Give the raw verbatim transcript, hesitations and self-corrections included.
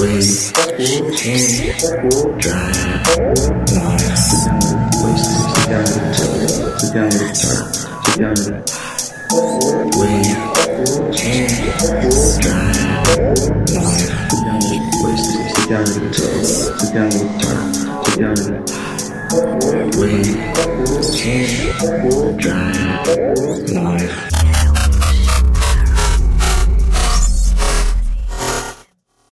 waves, change, drive, nice. Sit down with the sit down with the sit down with that. Wave, change, drive, nice. Sit down with the sit down with the sit down with that. Wave, change, drive, nice.